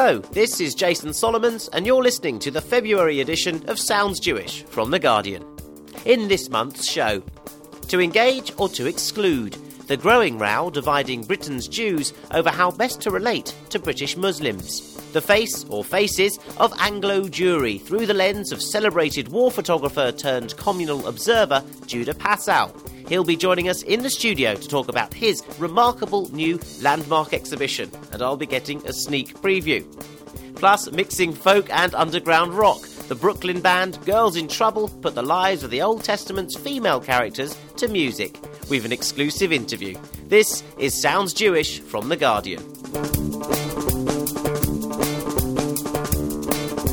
Hello, this is Jason Solomons, and you're listening to the February edition of Sounds Jewish from The Guardian. In this month's show, to engage or to exclude, the growing row dividing Britain's Jews over how best to relate to British Muslims, the face or faces of Anglo-Jewry through the lens of celebrated war photographer turned communal observer Judah Passow. He'll be joining us in the studio to talk about his remarkable new landmark exhibition, and I'll be getting a sneak preview. Plus, mixing folk and underground rock, the Brooklyn band Girls in Trouble put the lives of the Old Testament's female characters to music. We've an exclusive interview. This is Sounds Jewish from The Guardian.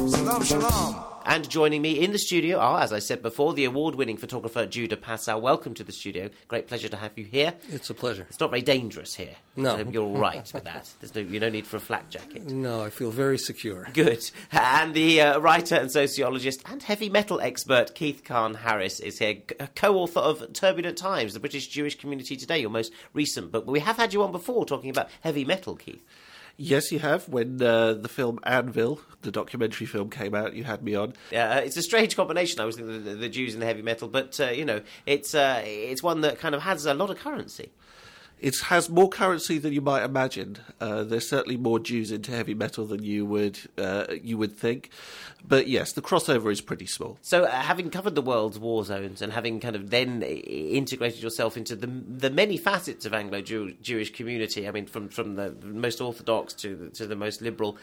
Salam, shalom. And joining me in the studio are, as I said before, the award-winning photographer Judah Passow. Welcome to the studio. Great pleasure to have you here. It's a pleasure. It's not very dangerous here. No. So you're all right with that. There's no need for a flak jacket. No, I feel very secure. Good. And the writer and sociologist and heavy metal expert Keith Kahn-Harris is here, co-author of Turbulent Times, The British Jewish Community Today, your most recent book. But we have had you on before talking about heavy metal, Keith. Yes, you have. When the film Anvil, the documentary film, came out, you had me on. It's a strange combination, I was thinking, the Jews and the heavy metal, but, it's one that kind of has a lot of currency. It has more currency than you might imagine. There's certainly more Jews into heavy metal than you would think. But yes, the crossover is pretty small. So having covered the world's war zones and having kind of then integrated yourself into the many facets of Anglo-Jewish community, I mean, from the most orthodox to the most liberal,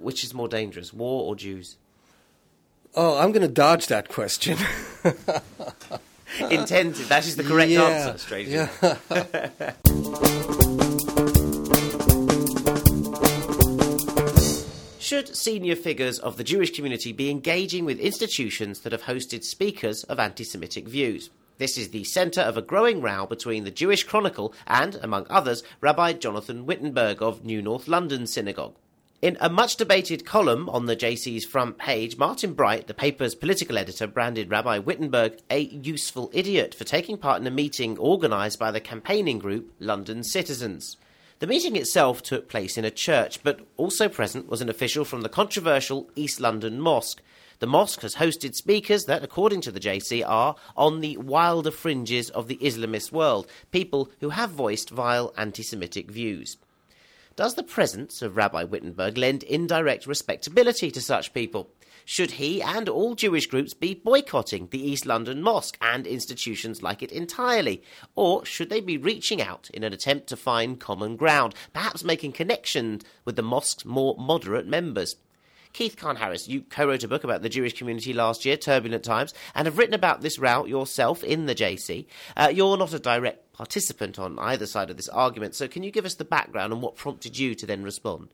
which is more dangerous, war or Jews? Oh, I'm going to dodge that question. Intended. That is the correct answer, strangely. Yeah. Should senior figures of the Jewish community be engaging with institutions that have hosted speakers of anti-Semitic views? This is the centre of a growing row between the Jewish Chronicle and, among others, Rabbi Jonathan Wittenberg of New North London Synagogue. In a much-debated column on the JC's front page, Martin Bright, the paper's political editor, branded Rabbi Wittenberg a useful idiot for taking part in a meeting organised by the campaigning group London Citizens. The meeting itself took place in a church, but also present was an official from the controversial East London Mosque. The mosque has hosted speakers that, according to the JC, are on the wilder fringes of the Islamist world, people who have voiced vile anti-Semitic views. Does the presence of Rabbi Wittenberg lend indirect respectability to such people? Should he and all Jewish groups be boycotting the East London Mosque and institutions like it entirely? Or should they be reaching out in an attempt to find common ground, perhaps making connections with the mosque's more moderate members? Keith Kahn-Harris, you co-wrote a book about the Jewish community last year, Turbulent Times, and have written about this row yourself in the JC. You're not a direct participant on either side of this argument, so can you give us the background and what prompted you to then respond?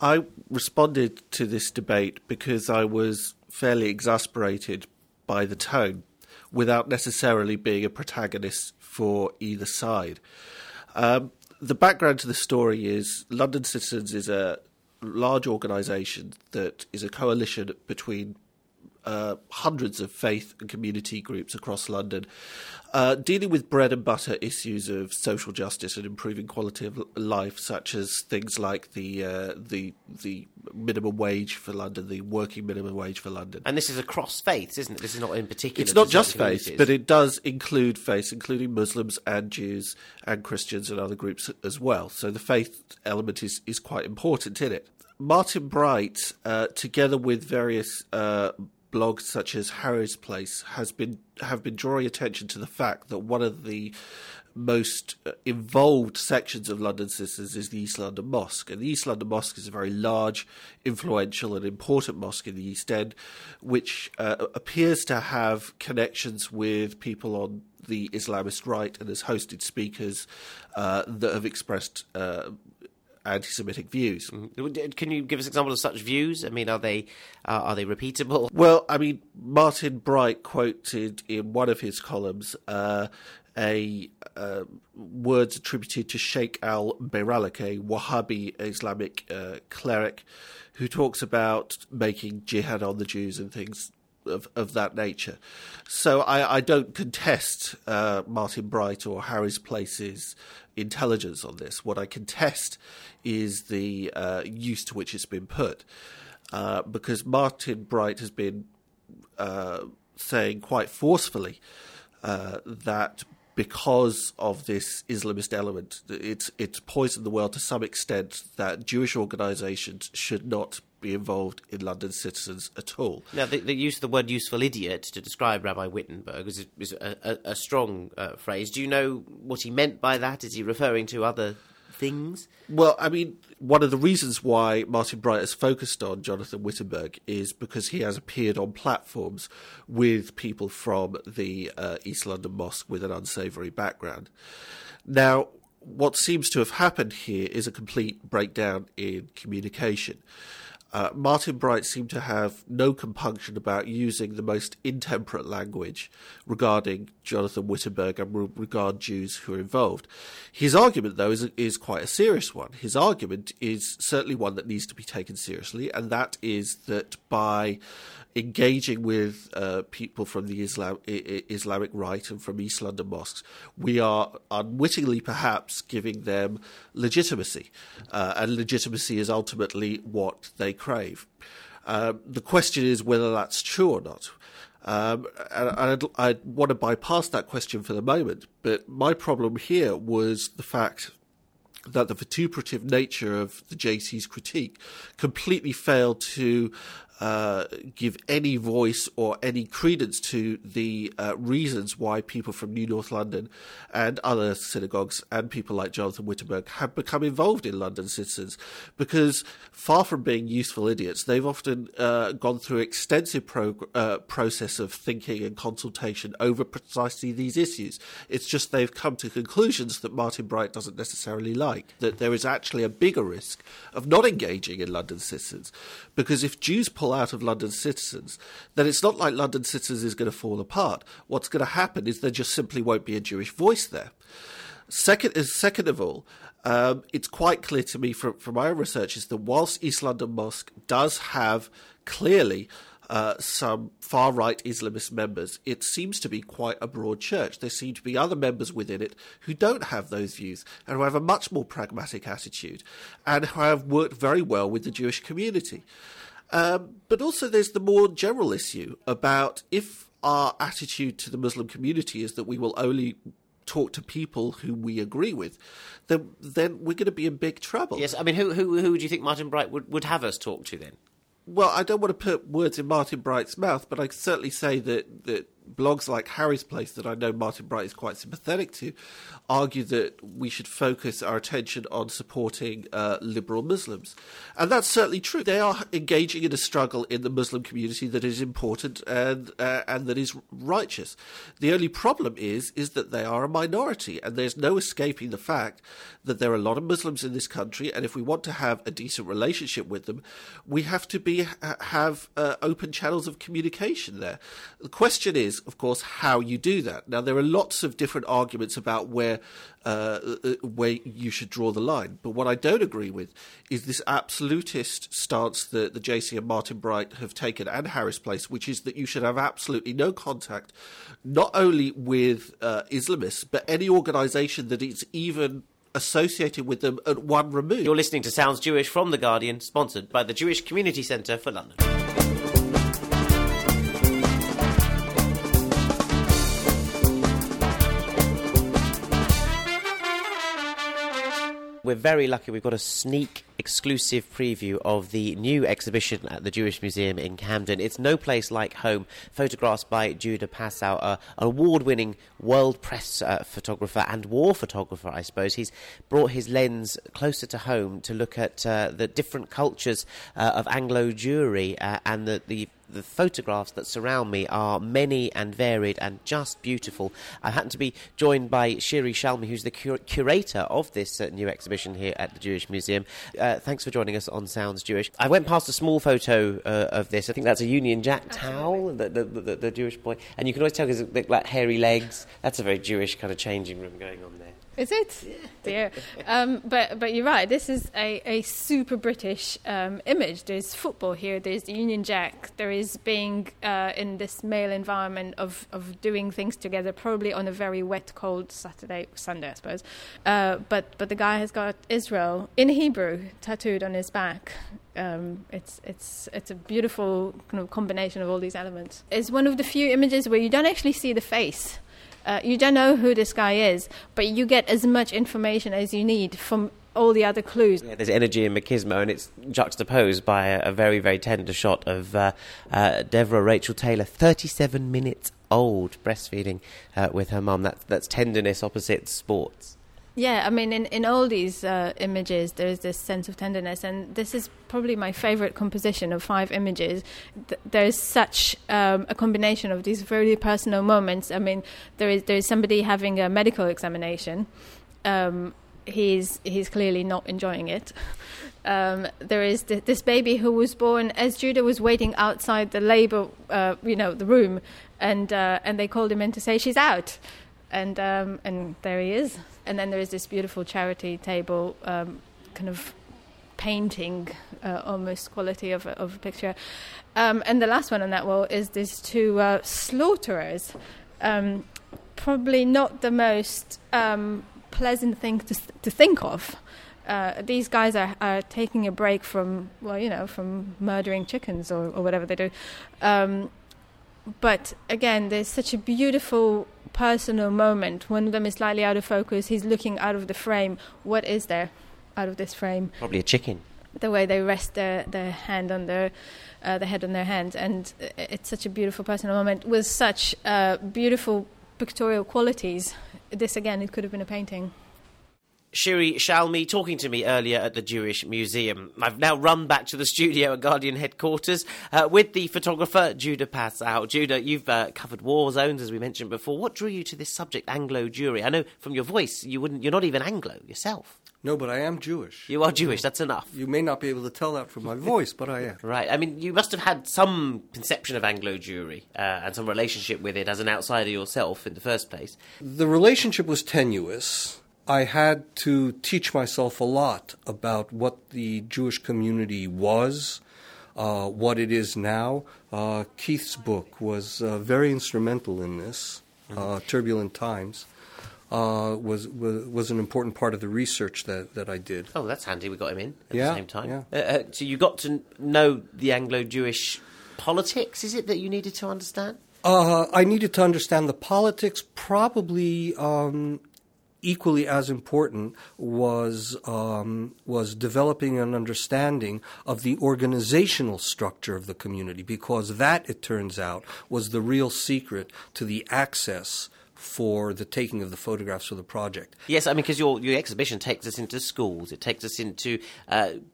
I responded to this debate because I was fairly exasperated by the tone, without necessarily being a protagonist for either side. The background to the story is London Citizens is a large organisation that is a coalition between hundreds of faith and community groups across London, dealing with bread and butter issues of social justice and improving quality of life, such as things like the minimum wage for London, the working minimum wage for London. And this is across faiths, isn't it? This is not in particular. It's not just faiths, but it does include faiths, including Muslims and Jews and Christians and other groups as well. So the faith element is quite important in it. Martin Bright, together with various blogs such as Harry's Place, have been drawing attention to the fact that one of the most involved sections of London Citizens is the East London Mosque. And the East London Mosque is a very large, influential and important mosque in the East End, which appears to have connections with people on the Islamist right and has hosted speakers that have expressed anti-Semitic views. Can you give us examples of such views? I mean, are they repeatable? Well, I mean, Martin Bright quoted in one of his columns words attributed to Sheikh al-Beralik, a Wahhabi Islamic cleric, who talks about making jihad on the Jews and things of that nature. So I don't contest Martin Bright or Harry's Place's intelligence on this. What I contest is the use to which it's been put, because Martin Bright has been saying quite forcefully that because of this Islamist element, it's poisoned the world to some extent, that Jewish organisations should not be involved in London Citizens at all. Now, the use of the word "useful idiot" to describe Rabbi Wittenberg is a strong phrase. Do you know what he meant by that? Is he referring to other things? Well, I mean, one of the reasons why Martin Bright has focused on Jonathan Wittenberg is because he has appeared on platforms with people from the East London Mosque with an unsavoury background. Now, what seems to have happened here is a complete breakdown in communication. Martin Bright seemed to have no compunction about using the most intemperate language regarding Jonathan Wittenberg and regard Jews who are involved. His argument, though, is quite a serious one. His argument is certainly one that needs to be taken seriously, and that is that by engaging with people from the Islamic right and from East London mosques, we are unwittingly perhaps giving them legitimacy, and legitimacy is ultimately what they crave. The question is whether that's true or not. And I want to bypass that question for the moment, but my problem here was the fact that the vituperative nature of the JC's critique completely failed to give any voice or any credence to the reasons why people from New North London and other synagogues and people like Jonathan Wittenberg have become involved in London Citizens, because far from being useful idiots, they've often gone through extensive process of thinking and consultation over precisely these issues. It's just they've come to conclusions that Martin Bright doesn't necessarily like, that there is actually a bigger risk of not engaging in London Citizens, because if Jews pull out of London Citizens, then it's not like London Citizens is going to fall apart. What's going to happen is there just simply won't be a Jewish voice there. Second of all, it's quite clear to me from my own research is that whilst East London Mosque does have clearly some far-right Islamist members, it seems to be quite a broad church. There seem to be other members within it who don't have those views and who have a much more pragmatic attitude and who have worked very well with the Jewish community. But also there's the more general issue about if our attitude to the Muslim community is that we will only talk to people who we agree with, then we're going to be in big trouble. Yes, I mean, who do you think Martin Bright would have us talk to then? Well, I don't want to put words in Martin Bright's mouth, but I can certainly say that blogs like Harry's Place, that I know Martin Bright is quite sympathetic to, argue that we should focus our attention on supporting liberal Muslims. And that's certainly true. They are engaging in a struggle in the Muslim community that is important and that is righteous. The only problem is that they are a minority, and there's no escaping the fact that there are a lot of Muslims in this country, and if we want to have a decent relationship with them, we have to have open channels of communication there. The question is, of course, how you do that. Now, there are lots of different arguments about where you should draw the line. But what I don't agree with is this absolutist stance that the JC and Martin Bright have taken, and Harry's Place, which is that you should have absolutely no contact, not only with Islamists, but any organisation that is even associated with them at one remove. You're listening to Sounds Jewish from The Guardian, sponsored by the Jewish Community Centre for London. We're very lucky we've got a sneak exclusive preview of the new exhibition at the Jewish Museum in Camden. It's No Place Like Home, photographed by Judah Passow, an award-winning world press photographer and war photographer, I suppose. He's brought his lens closer to home to look at the different cultures of Anglo-Jewry, and the photographs that surround me are many and varied and just beautiful. I happen to be joined by Shiri Shalmi, who's the curator of this new exhibition here at the Jewish Museum. Thanks for joining us on Sounds Jewish. I went past a small photo of this. I think that's a Union Jack towel, the Jewish boy. And you can always tell because it's like hairy legs. That's a very Jewish kind of changing room going on there. Is it? Yeah. But you're right, this is a super British image. There's football here, there's the Union Jack, there is being in this male environment of doing things together, probably on a very wet, cold Saturday, Sunday, I suppose. But the guy has got Israel in Hebrew tattooed on his back. It's a beautiful kind of combination of all these elements. It's one of the few images where you don't actually see the face. You don't know who this guy is, but you get as much information as you need from all the other clues. Yeah, there's energy and machismo, and it's juxtaposed by a very, very tender shot of Deborah Rachel Taylor, 37 minutes old, breastfeeding with her mum. That's tenderness opposite sports. Yeah, I mean, in all these images, there is this sense of tenderness, and this is probably my favourite composition of five images. There is such a combination of these very personal moments. I mean, there is somebody having a medical examination. He's clearly not enjoying it. There is this baby who was born as Judah was waiting outside the labour, the room, and they called him in to say she's out. And there he is. And then there is this beautiful charity table, kind of painting, almost quality of a picture. And the last one on that wall is these two slaughterers. Probably not the most pleasant thing to think of. These guys are taking a break from murdering chickens or whatever they do. But again, there's such a beautiful personal moment. One of them is slightly out of focus. He's looking out of the frame. What is there out of this frame? Probably a chicken. The way they rest their hand on the head on their hand, and it's such a beautiful personal moment with such beautiful pictorial qualities. This again, it could have been a painting. Shiri Shalmi talking to me earlier at the Jewish Museum. I've now run back to the studio at Guardian headquarters with the photographer Judah Passow. Judah, you've covered war zones, as we mentioned before. What drew you to this subject, Anglo-Jewry? I know from your voice you're not even Anglo yourself. No, but I am Jewish. You are Jewish, that's enough. You may not be able to tell that from my voice, but I am. Right, I mean, you must have had some conception of Anglo-Jewry and some relationship with it as an outsider yourself in the first place. The relationship was tenuous. I had to teach myself a lot about what the Jewish community was, what it is now. Keith's book was very instrumental in this. Turbulent Times was an important part of the research that I did. Oh, that's handy. We got him in at the same time. Yeah. So you got to know the Anglo-Jewish politics, is it, that you needed to understand? I needed to understand the politics, probably... Equally as important was developing an understanding of the organizational structure of the community, because that, it turns out, was the real secret to the access for the taking of the photographs for the project. Yes, I mean, because your exhibition takes us into schools, it takes us into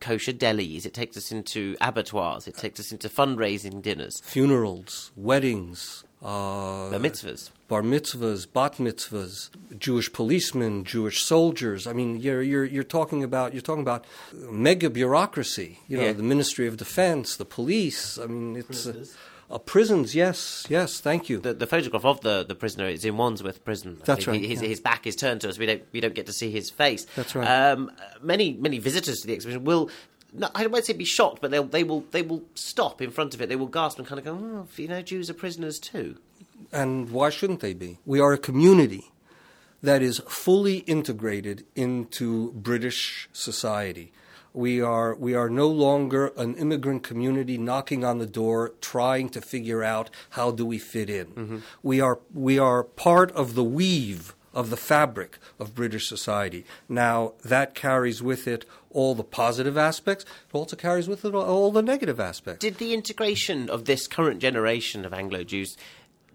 kosher delis, it takes us into abattoirs, it takes us into fundraising dinners. Funerals, weddings... bar mitzvahs, bat mitzvahs, Jewish policemen, Jewish soldiers. I mean, you're talking about mega bureaucracy. The Ministry of Defense, the police. I mean, it's prisons. Yes. Thank you. The photograph of the prisoner is in Wandsworth Prison. That's right. His back is turned to us. We don't get to see his face. That's right. Many visitors to the exhibition will. No, I won't say be shocked, but they will stop in front of it. They will gasp and kind of go, Jews are prisoners too. And why shouldn't they be? We are a community that is fully integrated into British society. We are no longer an immigrant community knocking on the door, trying to figure out how do we fit in. Mm-hmm. We are part of the weave of the fabric of British society. Now, that carries with it all the positive aspects. It also carries with it all the negative aspects. Did the integration of this current generation of Anglo-Jews,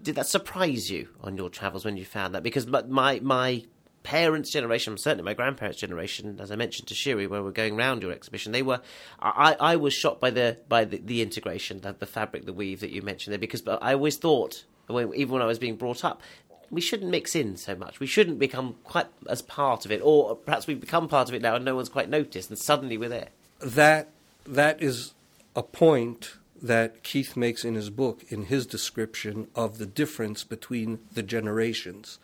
did that surprise you on your travels when you found that? Because my parents' generation, certainly my grandparents' generation, as I mentioned to Shiri, when we were going round your exhibition, they were. I was shocked by the integration, the fabric, the weave that you mentioned there, because I always thought, even when I was being brought up, we shouldn't mix in so much. We shouldn't become quite as part of it, or perhaps we've become part of it now and no one's quite noticed, and suddenly we're there. That is a point that Keith makes in his book, in his description of the difference between the generations.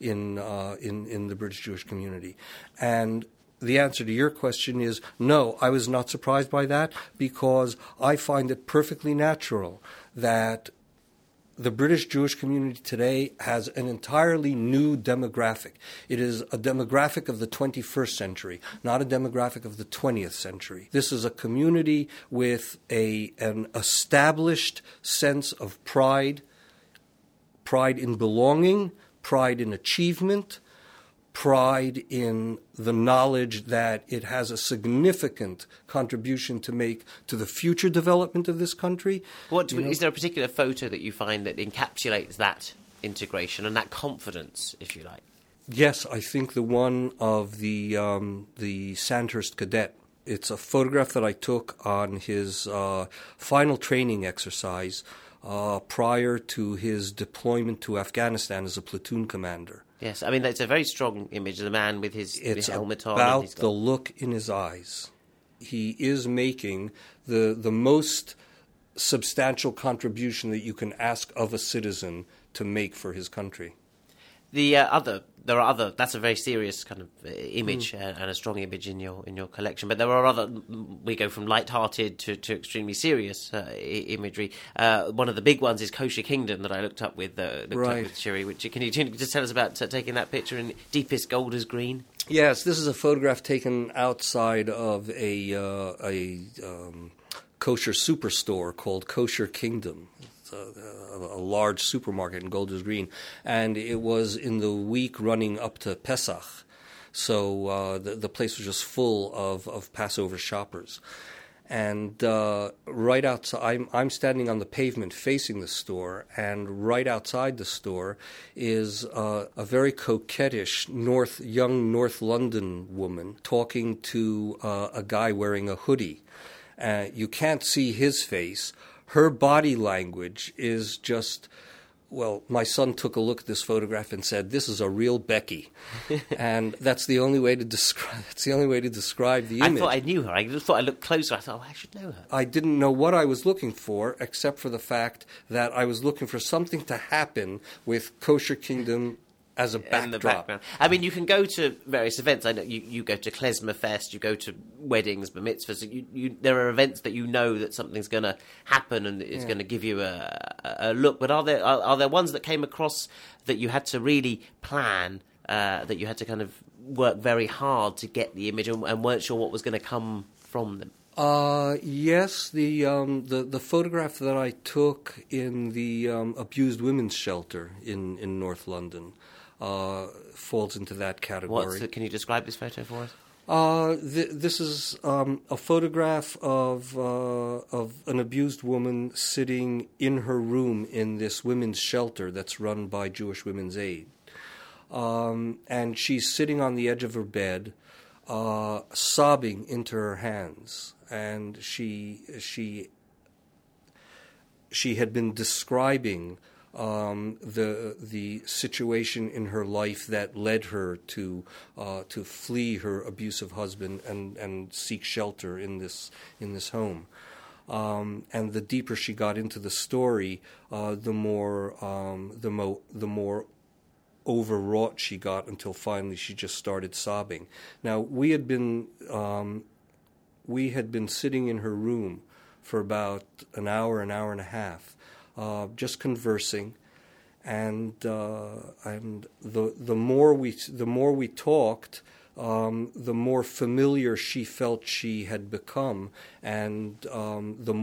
in the British Jewish community. And the answer to your question is no, I was not surprised by that, because I find it perfectly natural that the British Jewish community today has an entirely new demographic. It is a demographic of the 21st century, not a demographic of the 20th century. This is a community with an established sense of pride, pride in belonging, pride in achievement, pride in the knowledge that it has a significant contribution to make to the future development of this country. Is there a particular photo that you find that encapsulates that integration and that confidence, if you like? Yes, I think the one of the Sandhurst cadet. It's a photograph that I took on his final training exercise prior to his deployment to Afghanistan as a platoon commander. Yes, I mean, that's a very strong image of the man with his helmet on. It's about the look in his eyes. He is making the most substantial contribution that you can ask of a citizen to make for his country. That's a very serious kind of image and a strong image in your collection. But there are other, we go from light-hearted to extremely serious imagery. One of the big ones is Kosher Kingdom that I looked up with Shiri. Which, can you just tell us about taking that picture in deepest Golders Green? Yes, this is a photograph taken outside of a kosher superstore called Kosher Kingdom. A large supermarket in Golders Green, and it was in the week running up to Pesach, so the place was just full of Passover shoppers. And right outside, I'm standing on the pavement facing the store, and right outside the store is a very coquettish young North London woman talking to a guy wearing a hoodie. You can't see his face. Her body language is just, well, my son took a look at this photograph and said, "This is a real Becky," and that's the only way to describe. That's the only way to describe the image. I thought I knew her. I just thought I looked closer. I thought, oh, I should know her. I didn't know what I was looking for, except for the fact that I was looking for something to happen with Kosher Kingdom as a backdrop. I mean, you can go to various events. I know you go to Klezmer Fest, you go to weddings, bar mitzvahs. There are events that you know that something's going to happen and it's going to give you a look. But are there ones that came across that you had to really plan, that you had to kind of work very hard to get the image and weren't sure what was going to come from them? Yes, the photograph that I took in the abused women's shelter in North London falls into that category. Can you describe this photo for us? This is a photograph of an abused woman sitting in her room in this women's shelter that's run by Jewish Women's Aid, and she's sitting on the edge of her bed, sobbing into her hands, and she had been describing the situation in her life that led her to flee her abusive husband and seek shelter in this home. And the deeper she got into the story, the more overwrought she got, until finally she just started sobbing. Now, we had been sitting in her room for about an hour and a half. Just conversing, and the more we talked, the more familiar she felt she had become, and the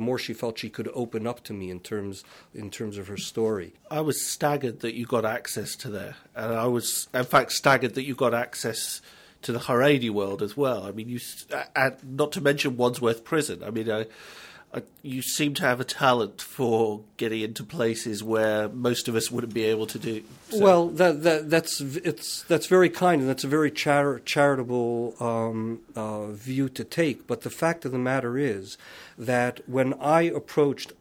more she felt she could open up to me in terms of her story. I was staggered that you got access to there, and I was in fact staggered that you got access to the Haredi world as well. I mean, not to mention Wandsworth Prison. I mean, you seem to have a talent for getting into places where most of us wouldn't be able to do. So. Well, that's very kind, and that's a very charitable view to take. But the fact of the matter is that when I approached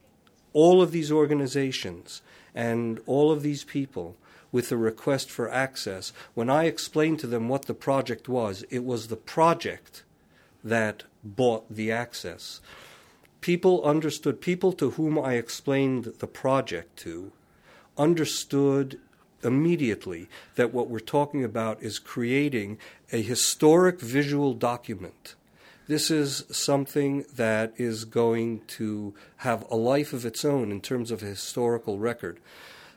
all of these organizations and all of these people with a request for access, when I explained to them what the project was, it was the project that bought the access. People to whom I explained the project to understood immediately that what we're talking about is creating a historic visual document. This is something that is going to have a life of its own in terms of a historical record.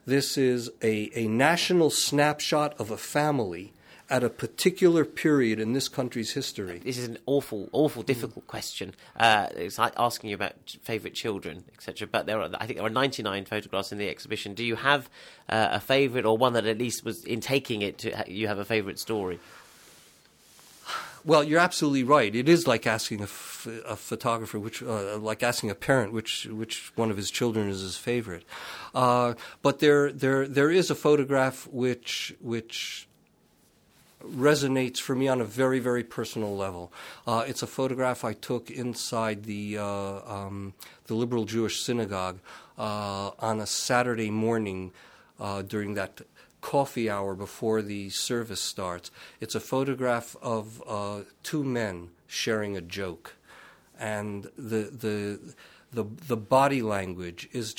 This is a national snapshot of a family at a particular period in this country's history. This is an awful, awful difficult question. It's like asking you about favourite children, etc. But I think there are 99 photographs in the exhibition. Do you have a favourite, or one that at least was in taking it, you have a favourite story? Well, you're absolutely right. It is like asking a photographer, like asking a parent, which one of his children is his favorite. But there is a photograph which resonates for me on a very, very personal level. It's a photograph I took inside the Liberal Jewish Synagogue on a Saturday morning during that coffee hour before the service starts. It's a photograph of two men sharing a joke, and the body language is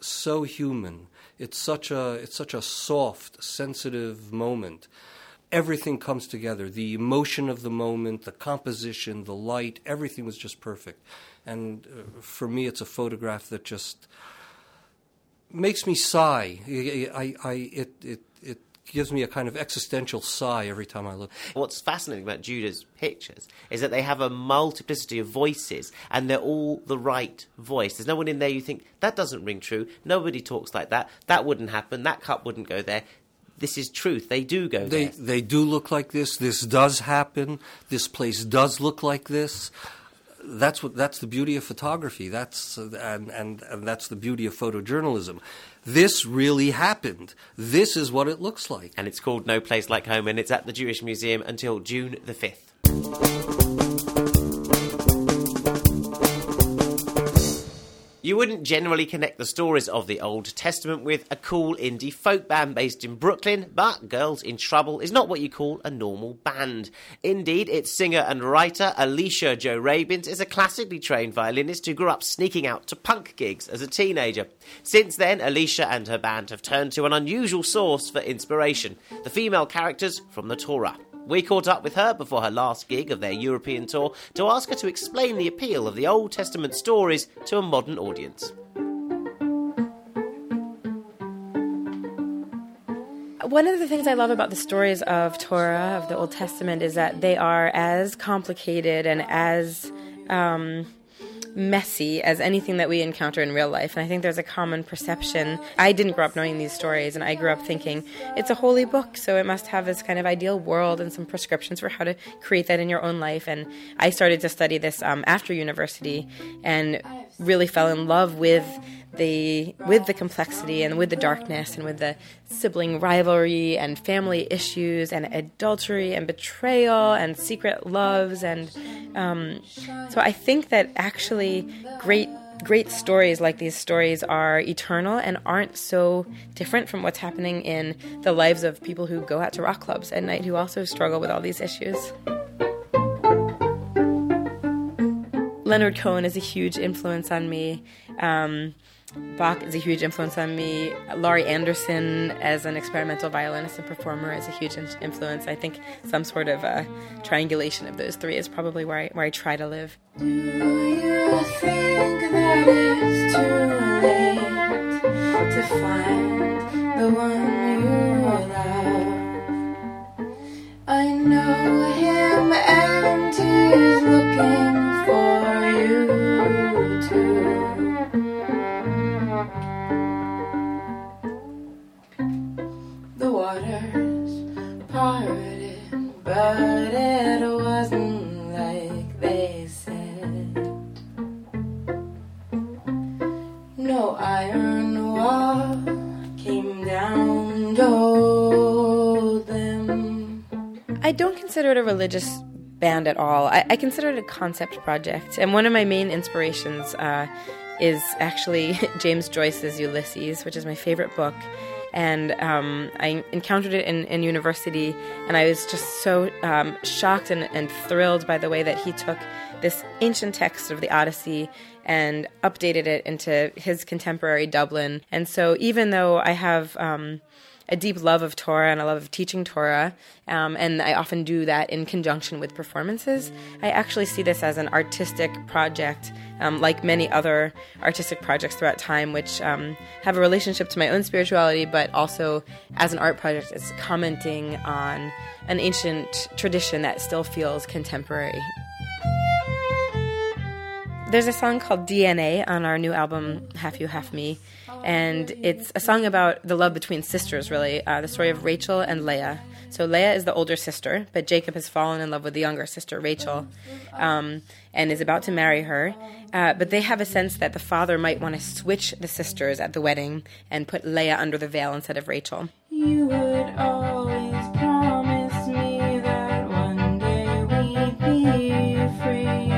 so human. It's such a soft, sensitive moment. Everything comes together. The emotion of the moment, the composition, the light, everything was just perfect. And for me, it's a photograph that just makes me sigh. It gives me a kind of existential sigh every time I look. What's fascinating about Judah's pictures is that they have a multiplicity of voices, and they're all the right voice. There's no one in there you think, that doesn't ring true, nobody talks like that, that wouldn't happen, that cup wouldn't go there. This is truth. They do go there. They do look like this. This does happen. This place does look like this. That's the beauty of photography. And that's the beauty of photojournalism. This really happened. This is what it looks like. And it's called No Place Like Home, and it's at the Jewish Museum until June the 5th. You wouldn't generally connect the stories of the Old Testament with a cool indie folk band based in Brooklyn, but Girls in Trouble is not what you call a normal band. Indeed, its singer and writer Alicia Jo Rabins is a classically trained violinist who grew up sneaking out to punk gigs as a teenager. Since then, Alicia and her band have turned to an unusual source for inspiration, the female characters from the Torah. We caught up with her before her last gig of their European tour to ask her to explain the appeal of the Old Testament stories to a modern audience. One of the things I love about the stories of Torah, of the Old Testament, is that they are as complicated and as messy as anything that we encounter in real life. And I think there's a common perception. I didn't grow up knowing these stories, and I grew up thinking it's a holy book, so it must have this kind of ideal world and some prescriptions for how to create that in your own life. And I started to study this after university and really fell in love with the complexity and with the darkness and with the sibling rivalry and family issues and adultery and betrayal and secret loves. And so I think that actually great stories like these stories are eternal and aren't so different from what's happening in the lives of people who go out to rock clubs at night who also struggle with all these issues. Leonard Cohen is a huge influence on me. Bach is a huge influence on me. Laurie Anderson as an experimental violinist and performer is a huge influence. I think some sort of triangulation of those three is probably where I try to live. Do you think that it's too late to find the one you love? I know him and he's looking for you too. The waters parted, but it wasn't like they said. No iron wall came down to hold them. I don't consider it a religious band at all. I consider it a concept project, and one of my main inspirations is actually James Joyce's Ulysses, which is my favorite book. And I encountered it in university, and I was just so shocked and thrilled by the way that he took this ancient text of the Odyssey and updated it into his contemporary Dublin. And so even though I have a deep love of Torah and a love of teaching Torah, and I often do that in conjunction with performances. I actually see this as an artistic project, like many other artistic projects throughout time, which have a relationship to my own spirituality, but also as an art project, it's commenting on an ancient tradition that still feels contemporary. There's a song called DNA on our new album, Half You, Half Me, and it's a song about the love between sisters, really, the story of Rachel and Leah. So Leah is the older sister, but Jacob has fallen in love with the younger sister, Rachel, and is about to marry her. But they have a sense that the father might want to switch the sisters at the wedding and put Leah under the veil instead of Rachel. You would always promise me that one day we'd be free.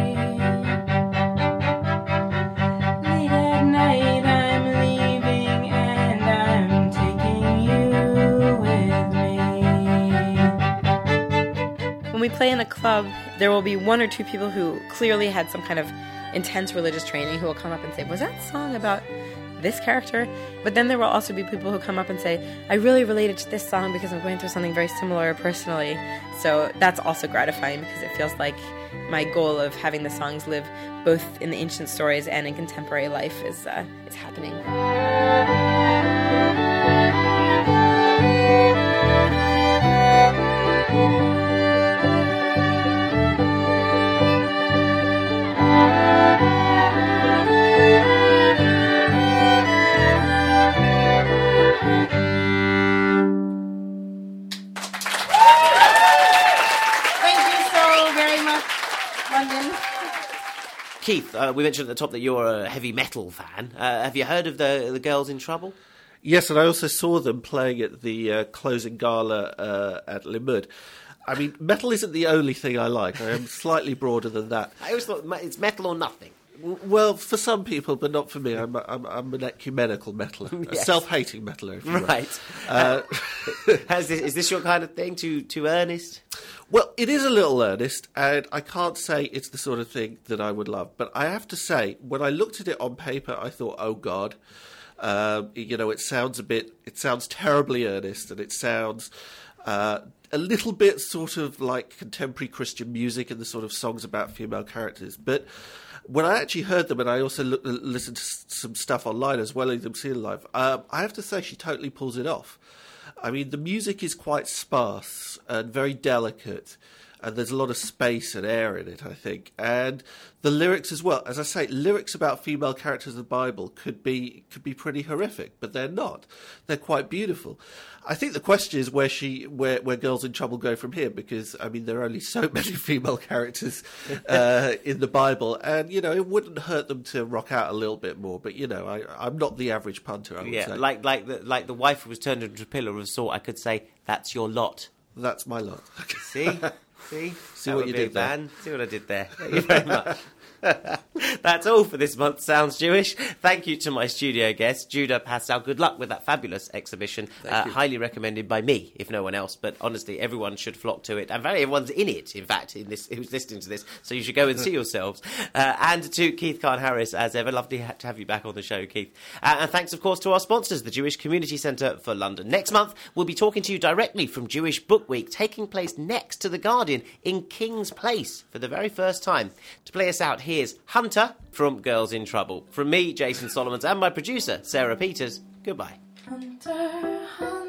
When we play in a club, there will be one or two people who clearly had some kind of intense religious training who will come up and say, was that song about this character? But then there will also be people who come up and say, I really related to this song because I'm going through something very similar personally. So that's also gratifying because it feels like my goal of having the songs live both in the ancient stories and in contemporary life is happening. Keith, we mentioned at the top that you're a heavy metal fan. Have you heard of the Girls in Trouble? Yes, and I also saw them playing at the closing gala at Le Mud. I mean, metal isn't the only thing I like. I am slightly broader than that. I always thought it's metal or nothing. Well, for some people, but not for me. I'm an ecumenical metaller, yes. A self-hating metaller, if you will. Right. Is this your kind of thing, too earnest? Well, it is a little earnest, and I can't say it's the sort of thing that I would love. But I have to say, when I looked at it on paper, I thought, oh, God, it sounds terribly earnest, and it sounds... a little bit sort of like contemporary Christian music and the sort of songs about female characters. But when I actually heard them, and I also listened to some stuff online as well as them seeing live, I have to say she totally pulls it off. I mean, the music is quite sparse and very delicate, and there's a lot of space and air in it, I think. And the lyrics as well. As I say, lyrics about female characters in the Bible could be pretty horrific, but they're not. They're quite beautiful. I think the question is where Girls in Trouble go from here, because, I mean, there are only so many female characters in the Bible, and, it wouldn't hurt them to rock out a little bit more, but, I'm not the average punter, I would say. Yeah, like the wife who was turned into a pillar of salt, I could say, that's your lot. That's my lot. See? See that what you did there. See what I did there. Thank you very much. That's all for this month's Sounds Jewish. Thank you to my studio guest, Judah Passow. Good luck with that fabulous exhibition. Highly recommended by me, if no one else. But honestly, everyone should flock to it. And everyone's in it, in fact, who's listening to this. So you should go and see yourselves. And to Keith Kahn-Harris, as ever. Lovely to have you back on the show, Keith. And thanks, of course, to our sponsors, the Jewish Community Centre for London. Next month, we'll be talking to you directly from Jewish Book Week, taking place next to The Guardian in King's Place for the very first time. To play us out here, here's Hunter from Girls in Trouble. From me, Jason Solomons, and my producer, Sarah Peters, goodbye. Hunter.